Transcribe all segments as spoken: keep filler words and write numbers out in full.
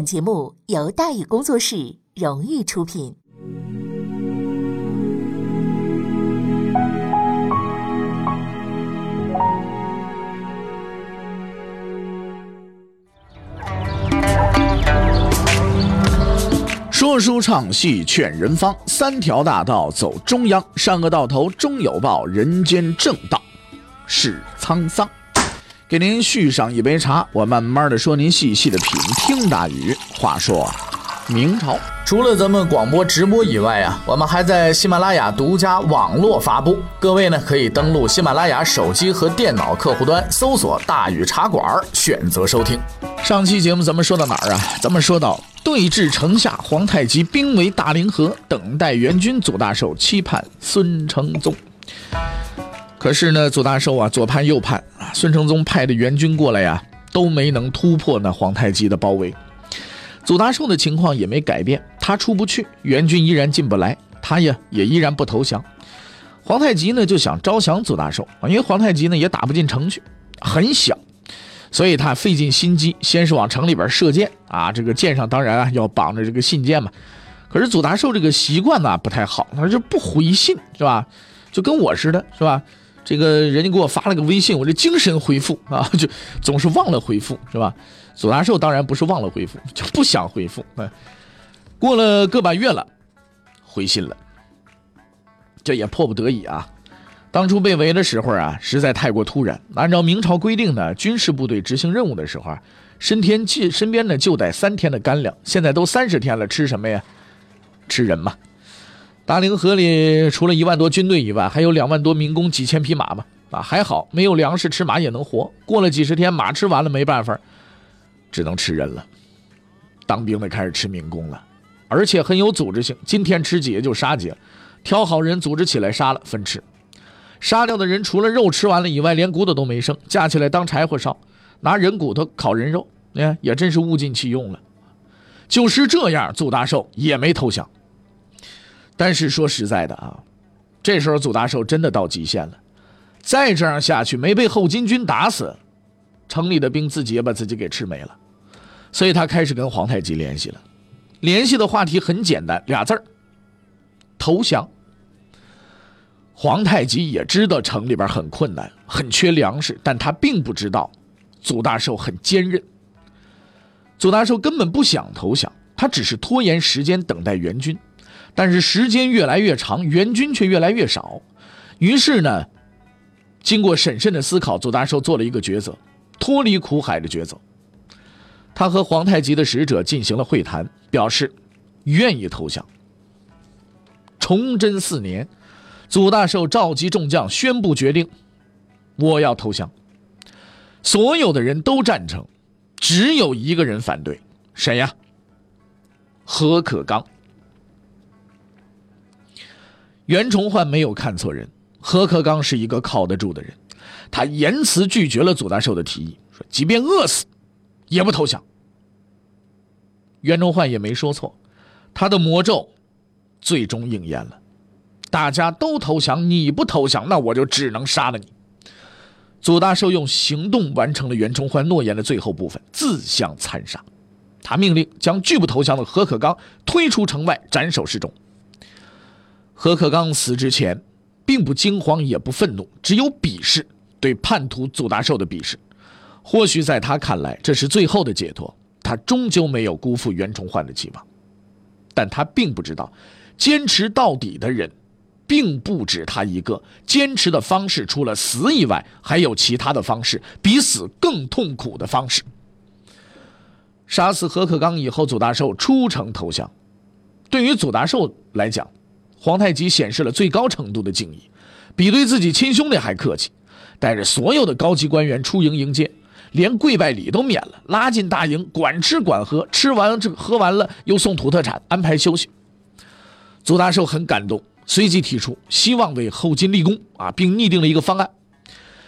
本节目由大宇工作室荣誉出品。说书唱戏劝人方，三条大道走中央，善恶到头终有报，人间正道是沧桑。给您续上一杯茶，我慢慢的说，您细细的品听大宇。话说明朝，除了咱们广播直播以外啊，我们还在喜马拉雅独家网络发布。各位呢可以登录喜马拉雅手机和电脑客户端，搜索大宇茶馆，选择收听。上期节目咱们说到哪儿啊？咱们说到对峙城下，皇太极兵围大凌河，等待援军。左大寿期盼孙承宗。可是呢，左大寿啊，左盼右盼啊，孙承宗派的援军过来啊，都没能突破呢皇太极的包围。左大寿的情况也没改变，他出不去，援军依然进不来，他呀也依然不投降。皇太极呢就想招降左大寿，因为皇太极呢也打不进城去，很小，所以他费尽心机，先是往城里边射箭啊，这个箭上当然啊要绑着这个信箭嘛。可是左大寿这个习惯呢不太好，他就不回信，是吧？就跟我似的，是吧？这个人家给我发了个微信，我这精神回复啊，就总是忘了回复，是吧？左大寿当然不是忘了回复，就不想回复。哎、过了个把月了，回信了，这也迫不得已啊。当初被围的时候啊，实在太过突然。按照明朝规定呢，军事部队执行任务的时候啊，身天身边呢就带三天的干粮，现在都三十天了，吃什么呀？吃人嘛。大凌河里除了一万多军队以外，还有两万多民工，几千匹马吧。啊，还好没有粮食，吃马也能活。过了几十天，马吃完了，没办法，只能吃人了。当兵的开始吃民工了，而且很有组织性。今天吃几就杀几，挑好人组织起来杀了分吃。杀掉的人除了肉吃完了以外，连骨头都没剩，架起来当柴火烧，拿人骨头烤人肉，哎，也真是物尽其用了。就是这样，左大寿也没投降。但是说实在的啊，这时候左大寿真的到极限了，再这样下去，没被后金军打死，城里的兵自己也把自己给吃没了。所以他开始跟皇太极联系了，联系的话题很简单，俩字儿：投降。皇太极也知道城里边很困难，很缺粮食，但他并不知道左大寿很坚韧。左大寿根本不想投降，他只是拖延时间等待援军。但是时间越来越长，援军却越来越少。于是呢，经过审慎的思考，左大寿做了一个抉择，脱离苦海的抉择。他和皇太极的使者进行了会谈，表示愿意投降。崇祯四年，左大寿召集众将，宣布决定：我要投降。所有的人都赞成，只有一个人反对，谁呀？何可刚。袁崇焕没有看错人，何可刚是一个靠得住的人，他严词拒绝了左大寿的提议，说即便饿死也不投降。袁崇焕也没说错，他的魔咒最终应验了，大家都投降，你不投降，那我就只能杀了你。左大寿用行动完成了袁崇焕诺言的最后部分，自相残杀。他命令将拒不投降的何可刚推出城外，斩首示众。何可刚死之前并不惊慌也不愤怒，只有鄙视，对叛徒左大寿的鄙视。或许在他看来，这是最后的解脱，他终究没有辜负袁崇焕的期望。但他并不知道，坚持到底的人并不止他一个，坚持的方式除了死以外，还有其他的方式，比死更痛苦的方式。杀死何可刚以后，左大寿出城投降。对于左大寿来讲，皇太极显示了最高程度的敬意，比对自己亲兄弟还客气，带着所有的高级官员出营迎接，连跪拜礼都免了，拉进大营，管吃管喝，吃完这喝完了又送土特产，安排休息。左大寿很感动，随即提出希望为后金立功啊，并拟定了一个方案。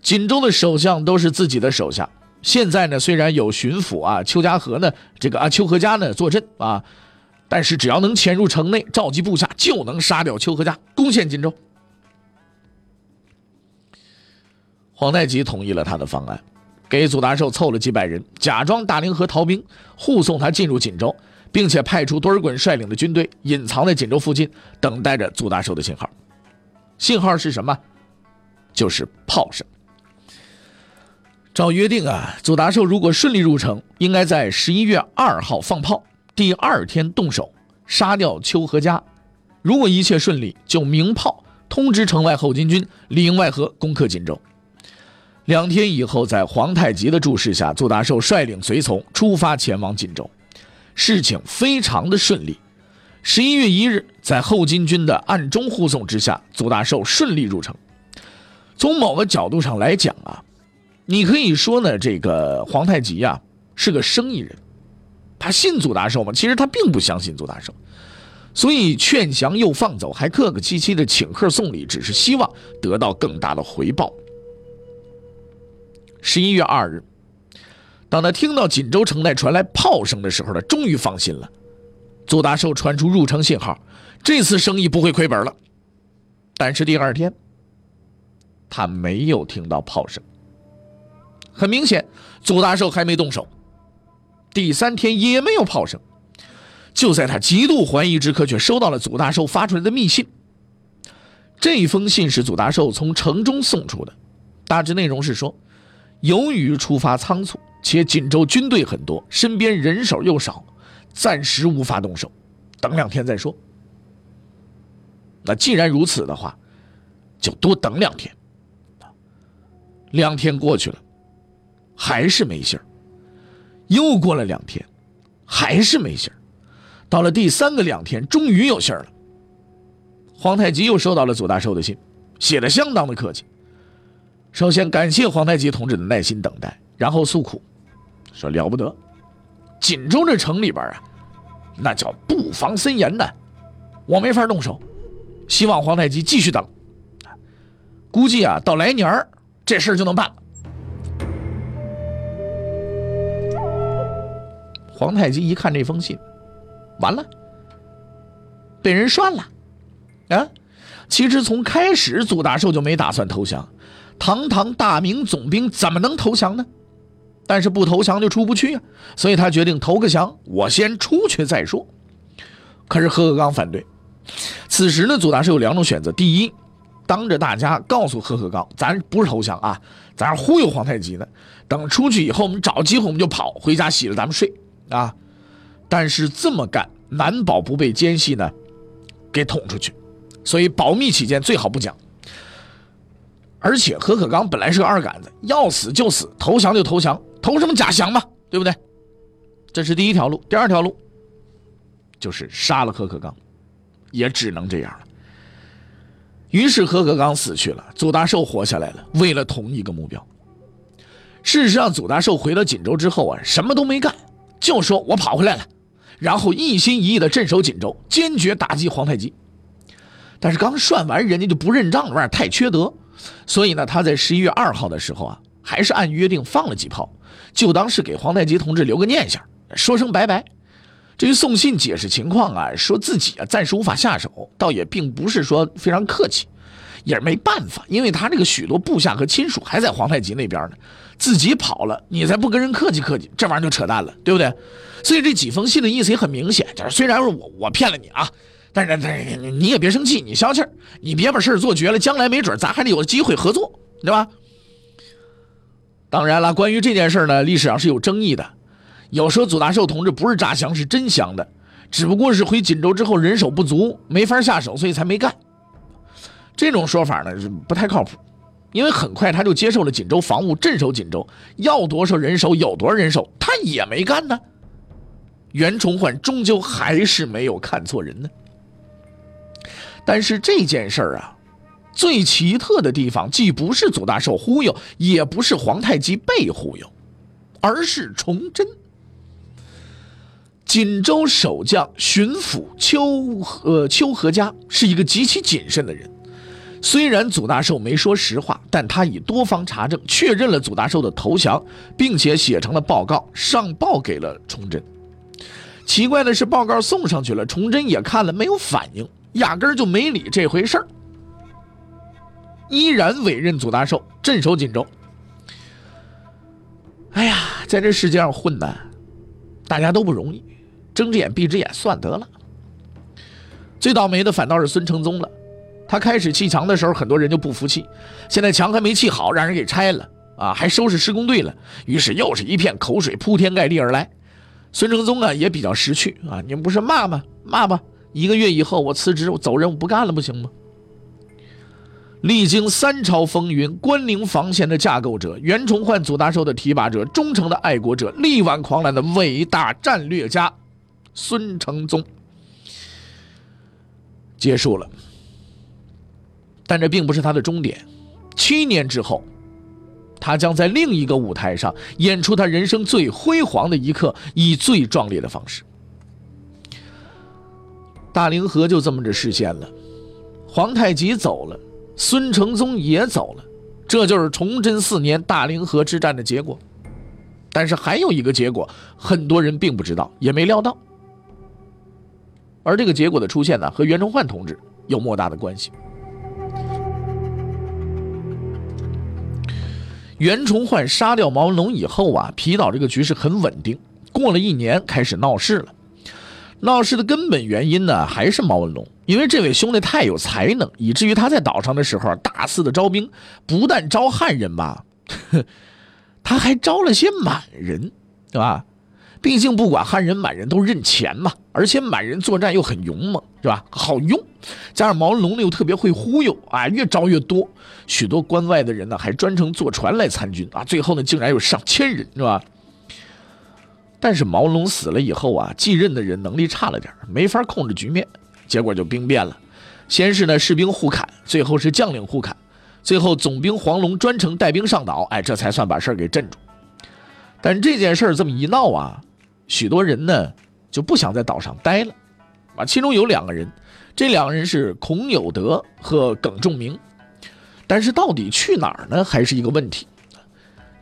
锦州的首相都是自己的手下，现在呢虽然有巡抚啊邱家和呢这个啊邱和家呢坐镇啊。但是只要能潜入城内，召集部下，就能杀掉邱和家，攻陷锦州。皇太极同意了他的方案，给祖达寿凑了几百人，假装大凌河逃兵，护送他进入锦州，并且派出多尔衮率领的军队隐藏在锦州附近，等待着祖达寿的信号。信号是什么？就是炮声。照约定啊，祖达寿如果顺利入城，应该在十一月二号放炮，第二天动手杀掉丘和家。如果一切顺利，就鸣炮通知城外后金军，里应外合，攻克锦州。两天以后，在皇太极的注视下，祖达寿率领随从出发前往锦州，事情非常的顺利。十一月一日，在后金军的暗中护送之下，祖达寿顺利入城。从某个角度上来讲啊，你可以说呢，这个皇太极啊是个生意人，他信祖达寿吗？其实他并不相信祖达寿，所以劝降又放走，还客客气气的请客送礼，只是希望得到更大的回报。十一月二日，当他听到锦州城内传来炮声的时候呢，终于放心了。祖达寿传出入城信号，这次生意不会亏本了。但是第二天，他没有听到炮声。很明显，祖达寿还没动手。第三天也没有炮声。就在他极度怀疑之刻，却收到了祖达寿发出来的密信。这封信是祖达寿从城中送出的，大致内容是说，由于出发仓促，且锦州军队很多，身边人手又少，暂时无法动手，等两天再说。那既然如此的话，就多等两天。两天过去了，还是没信儿。又过了两天，还是没信儿。到了第三个两天，终于有信儿了。皇太极又收到了祖达寿的信，写得相当的客气。首先感谢皇太极同志的耐心等待，然后诉苦，说了不得，锦州这城里边啊，那叫布防森严的，我没法动手，希望皇太极继续等，估计啊到来年儿这事儿就能办了。皇太极一看这封信，完了，被人涮了啊！其实从开始祖达寿就没打算投降，堂堂大明总兵怎么能投降呢？但是不投降就出不去啊，所以他决定投个降，我先出去再说。可是贺克刚反对。此时呢，祖达寿有两种选择：第一，当着大家告诉贺克刚，咱不是投降啊，咱忽悠皇太极呢。等出去以后，我们找机会我们就跑，回家洗了咱们睡啊。但是这么干，难保不被奸细呢给捅出去，所以保密起见，最好不讲。而且何可刚本来是个二杆子，要死就死，投降就投降，投什么假降嘛，对不对？这是第一条路。第二条路就是杀了何可刚，也只能这样了。于是何可刚死去了，祖达寿活下来了，为了同一个目标。事实上，祖达寿回到锦州之后啊，什么都没干，就说我跑回来了，然后一心一意的镇守锦州，坚决打击皇太极。但是刚涮完人家就不认账，有点太缺德。所以呢，他在十一月二号的时候啊，还是按约定放了几炮，就当是给皇太极同志留个念想，说声拜拜。至于送信解释情况啊，说自己啊暂时无法下手，倒也并不是说非常客气，也没办法，因为他这个许多部下和亲属还在皇太极那边呢，自己跑了，你才不跟人客气客气，这玩意儿就扯淡了，对不对？所以这几封信的意思也很明显，就是虽然我我骗了你啊，但是但是你也别生气，你消气儿，你别把事儿做绝了，将来没准咱还得有机会合作，对吧？当然了，关于这件事呢，历史上是有争议的，有说祖达寿同志不是诈降，是真降的，只不过是回锦州之后人手不足，没法下手，所以才没干。这种说法呢是不太靠谱，因为很快他就接受了锦州防务，镇守锦州，要多少人手有多少人手，他也没干呢。袁崇焕终究还是没有看错人呢。但是这件事儿啊，最奇特的地方既不是祖大寿忽悠，也不是皇太极被忽悠，而是崇祯。锦州守将巡抚丘呃丘和家是一个极其谨慎的人，虽然祖大寿没说实话，但他以多方查证确认了祖大寿的投降，并且写成了报告上报给了崇祯。奇怪的是，报告送上去了，崇祯也看了，没有反应，压根儿就没理这回事儿，依然委任祖达寿镇守锦州。在这世界上混呢，大家都不容易，睁只眼闭只眼算得了。最倒霉的反倒是孙承宗了，他开始砌墙的时候，很多人就不服气，现在墙还没砌好，让人给拆了啊，还收拾施工队了，于是又是一片口水铺天盖地而来。孙承宗啊也比较识趣啊，你们不是骂吗？骂吧，一个月以后我辞职，我走人，我不干了，不行吗？历经三朝风云，关宁防线的架构者，袁崇焕左大寿的提拔者，忠诚的爱国者，力挽狂澜的伟大战略家孙承宗结束了，但这并不是他的终点。七年之后，他将在另一个舞台上演出他人生最辉煌的一刻，以最壮烈的方式。大凌河就这么着实现了，皇太极走了，孙承宗也走了，这就是崇祯四年大凌河之战的结果。但是还有一个结果，很多人并不知道，也没料到。而这个结果的出现呢，和袁崇焕同志有莫大的关系。袁崇焕杀掉毛文龙以后啊，皮岛这个局势很稳定。过了一年，开始闹事了。闹事的根本原因呢，还是毛文龙。因为这位兄弟太有才能，以至于他在岛上的时候大肆的招兵，不但招汉人吧，他还招了些满人，对吧？毕竟不管汉人满人都认钱嘛，而且满人作战又很勇猛，是吧？好用，加上毛文龙又特别会忽悠啊，越招越多。许多关外的人呢，还专程坐船来参军啊，最后呢，竟然有上千人，是吧？但是毛文龙死了以后啊，继任的人能力差了点，没法控制局面。结果就兵变了，先是呢士兵互砍，最后是将领互砍，最后总兵黄龙专程带兵上岛，哎，这才算把事儿给镇住。但这件事儿这么一闹啊，许多人呢就不想在岛上待了，啊，其中有两个人，这两个人是孔有德和耿仲明，但是到底去哪儿呢，还是一个问题。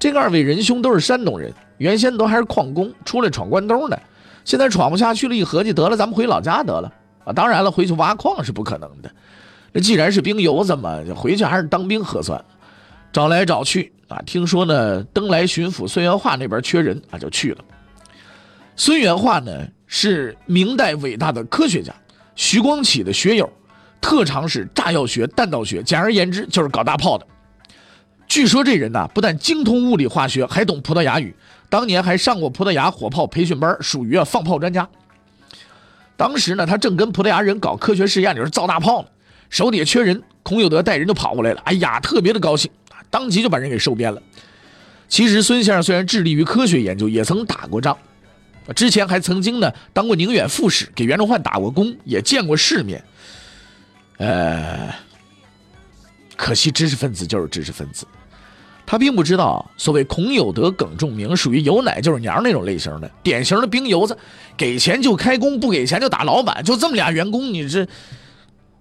这个二位仁兄都是山东人，原先都还是矿工，出来闯关东的，现在闯不下去了，一合计得了，咱们回老家得了。啊，当然了，回去挖矿是不可能的。那既然是兵油子嘛，回去还是当兵合算。找来找去啊，听说呢，登莱巡抚孙元化那边缺人啊，就去了。孙元化呢是明代伟大的科学家，徐光启的学友，特长是炸药学、弹道学，简而言之就是搞大炮的。据说这人呢、啊，不但精通物理化学，还懂葡萄牙语，当年还上过葡萄牙火炮培训班，属于啊放炮专家。当时呢，他正跟葡萄牙人搞科学实验，就是造大炮呢，手底下缺人，孔有德带人就跑过来了，哎呀，特别的高兴，当即就把人给收编了。其实孙先生虽然致力于科学研究，也曾打过仗，之前还曾经呢当过宁远副使，给袁崇焕打过工，也见过世面。呃，可惜知识分子就是知识分子，他并不知道所谓孔有德、耿仲明属于有奶就是娘那种类型的典型的兵油子，给钱就开工，不给钱就打老板，就这么俩员工，你这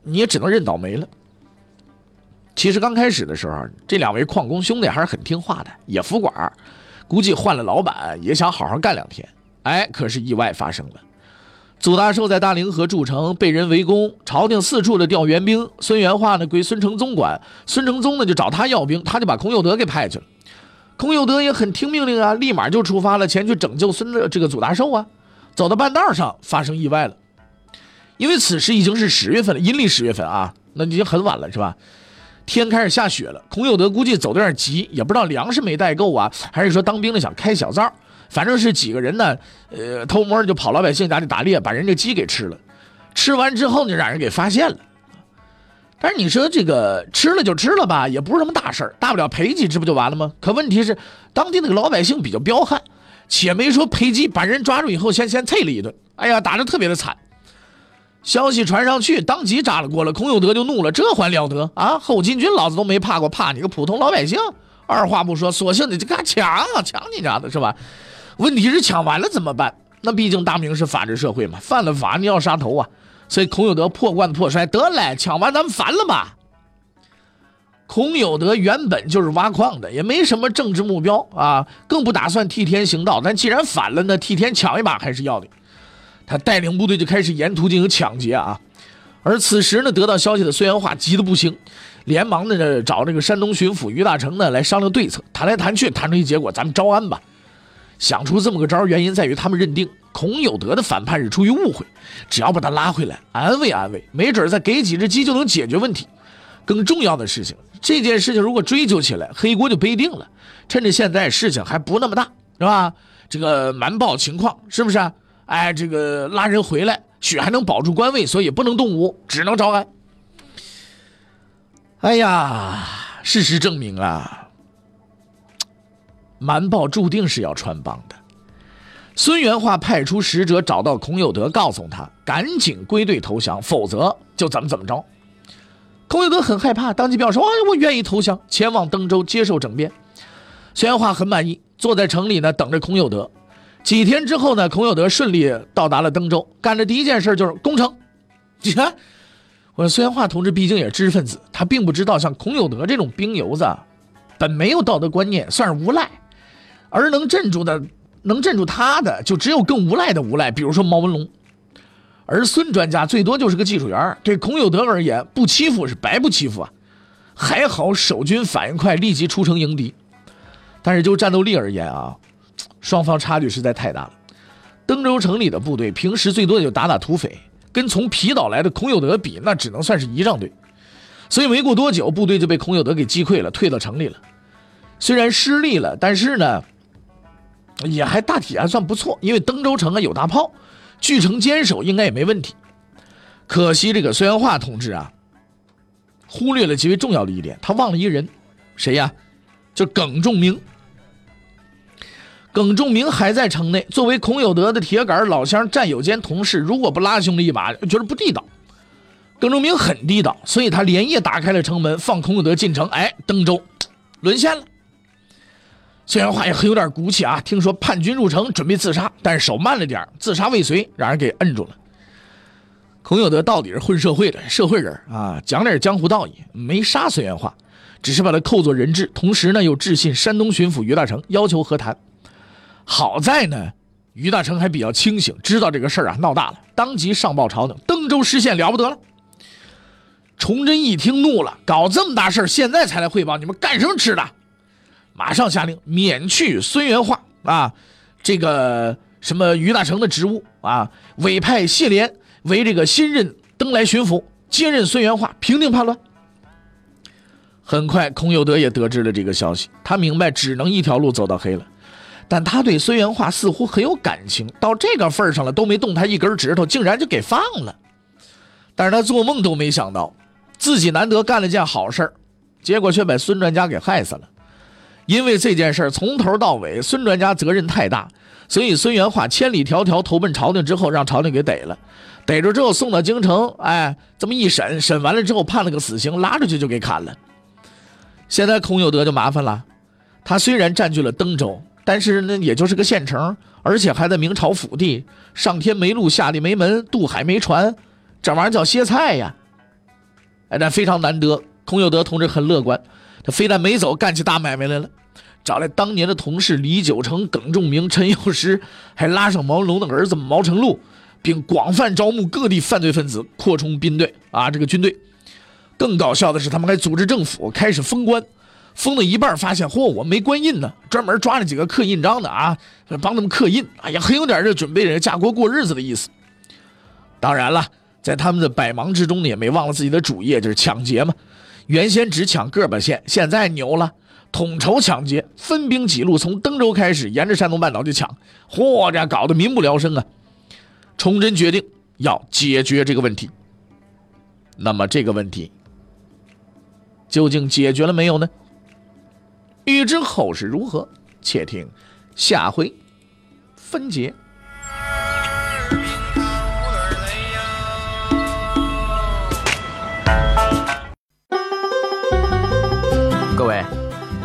你也只能认倒霉了。其实刚开始的时候，这两位矿工兄弟还是很听话的，也服管，估计换了老板也想好好干两天。哎，可是意外发生了，左大寿在大凌河筑城被人围攻，朝廷四处的调援兵，孙元化呢归孙承宗管，孙承宗呢就找他要兵，他就把孔有德给派去了。孔有德也很听命令啊，立马就出发了，前去拯救孙的这个左大寿啊。走到半道上发生意外了，因为此时已经是十月份了，阴历十月份啊，那已经很晚了是吧？天开始下雪了，孔有德估计走得有点急，也不知道粮食没带够啊，还是说当兵的想开小灶。反正是几个人呢，呃，偷摸就跑老百姓家里打猎，把人这鸡给吃了。吃完之后呢，让人给发现了。但是你说这个吃了就吃了吧，也不是什么大事儿，大不了赔几只不就完了吗？可问题是，当地那个老百姓比较彪悍，且没说赔鸡，把人抓住以后先先啐了一顿，哎呀，打得特别的惨。消息传上去，当即炸了锅了。孔有德就怒了，这还了得啊！后金军老子都没怕过，怕你个普通老百姓？二话不说，索性你就给他抢啊，抢你家的是吧？问题是抢完了怎么办？那毕竟大明是法治社会嘛，犯了法你要杀头啊。所以孔有德破罐破摔，得嘞，抢完咱们烦了吧。孔有德原本就是挖矿的，也没什么政治目标啊，更不打算替天行道。但既然反了呢，替天抢一把还是要的。他带领部队就开始沿途进行抢劫啊。而此时呢，得到消息的孙元化急得不行，连忙的找这个山东巡抚于大成呢来商量对策。谈来谈去，谈出一结果，咱们招安吧。想出这么个招，原因在于他们认定孔有德的反叛是出于误会，只要把他拉回来安慰安慰，没准再给几只鸡就能解决问题。更重要的事情，这件事情如果追究起来，黑锅就背定了。趁着现在事情还不那么大，是吧？这个瞒报情况是不是啊？哎，这个拉人回来，许还能保住官位，所以不能动武，只能招安。哎呀，事实证明啊，瞒报注定是要穿帮的。孙元化派出使者找到孔有德，告诉他赶紧归队投降，否则就怎么怎么着。孔有德很害怕，当即表示：“哎，我愿意投降，前往登州接受整编。”孙元化很满意，坐在城里呢，等着孔有德。几天之后呢，孔有德顺利到达了登州，干的第一件事就是攻城。你看，我孙元化同志毕竟也是知识分子，他并不知道像孔有德这种兵油子，本没有道德观念，算是无赖，而能镇住的，能镇住他的，就只有更无赖的无赖，比如说毛文龙。而孙专家最多就是个技术员，对孔有德而言，不欺负是白不欺负啊。还好守军反应快，立即出城迎敌。但是就战斗力而言啊，双方差距实在太大了。登州城里的部队平时最多也就打打土匪，跟从皮岛来的孔有德比，那只能算是仪仗队。所以没过多久，部队就被孔有德给击溃了，退到城里了。虽然失利了，但是呢，也还大体还算不错，因为登州城啊有大炮。据城坚守应该也没问题，可惜这个孙元化同志啊，忽略了极为重要的一点，他忘了一个人，谁呀？就耿仲明。耿仲明还在城内，作为孔有德的铁杆老乡、战友兼同事，如果不拉兄弟一把，觉得不地道。耿仲明很地道，所以他连夜打开了城门，放孔有德进城。哎，登州沦陷了。孙元化也很有点骨气啊，听说叛军入城，准备自杀，但是手慢了点，自杀未遂，让人给摁住了。孔有德到底是混社会的社会人啊，讲点江湖道义，没杀孙元化，只是把他扣作人质，同时呢又致信山东巡抚于大成，要求和谈。好在呢，于大成还比较清醒，知道这个事儿啊闹大了，当即上报朝廷，登州失陷了不得了。崇祯一听怒了，搞这么大事现在才来汇报，你们干什么吃的？马上下令免去孙元化啊，这个什么于大成的职务啊，委派谢濂为这个新任登莱巡抚，接任孙元化，平定叛乱。很快，孔有德也得知了这个消息，他明白只能一条路走到黑了，但他对孙元化似乎很有感情，到这个份上了都没动他一根指头，竟然就给放了。但是他做梦都没想到，自己难得干了件好事，结果却把孙专家给害死了。因为这件事从头到尾孙专家责任太大，所以孙元化千里迢迢投奔朝廷之后，让朝廷给逮了，逮着之后送到京城，哎，这么一审，审完了之后判了个死刑，拉出去就给砍了。现在孔有德就麻烦了，他虽然占据了登州，但是呢也就是个县城，而且还在明朝腹地，上天没路，下地没门，渡海没船，这玩意儿叫歇菜呀。哎，但非常难得，孔有德同志很乐观，他非但没走，干起大买卖来了，找来当年的同事李九成、耿仲明、陈药师，还拉上毛文龙的儿子毛成禄，并广泛招募各地犯罪分子，扩充兵队啊，这个军队。更搞笑的是，他们还组织政府开始封官，封到一半发现，嚯，我没官印呢，专门抓了几个刻印章的啊，帮他们刻印，哎呀，很有点这准备人家国过日子的意思。当然了，在他们的百忙之中呢，也没忘了自己的主业，就是抢劫嘛。原先只抢个把县，现在牛了，统筹抢劫，分兵几路，从登州开始，沿着山东半岛就抢，嚯，这搞得民不聊生啊！崇祯决定要解决这个问题。那么这个问题究竟解决了没有呢？欲知后事如何，且听下回分解。各位，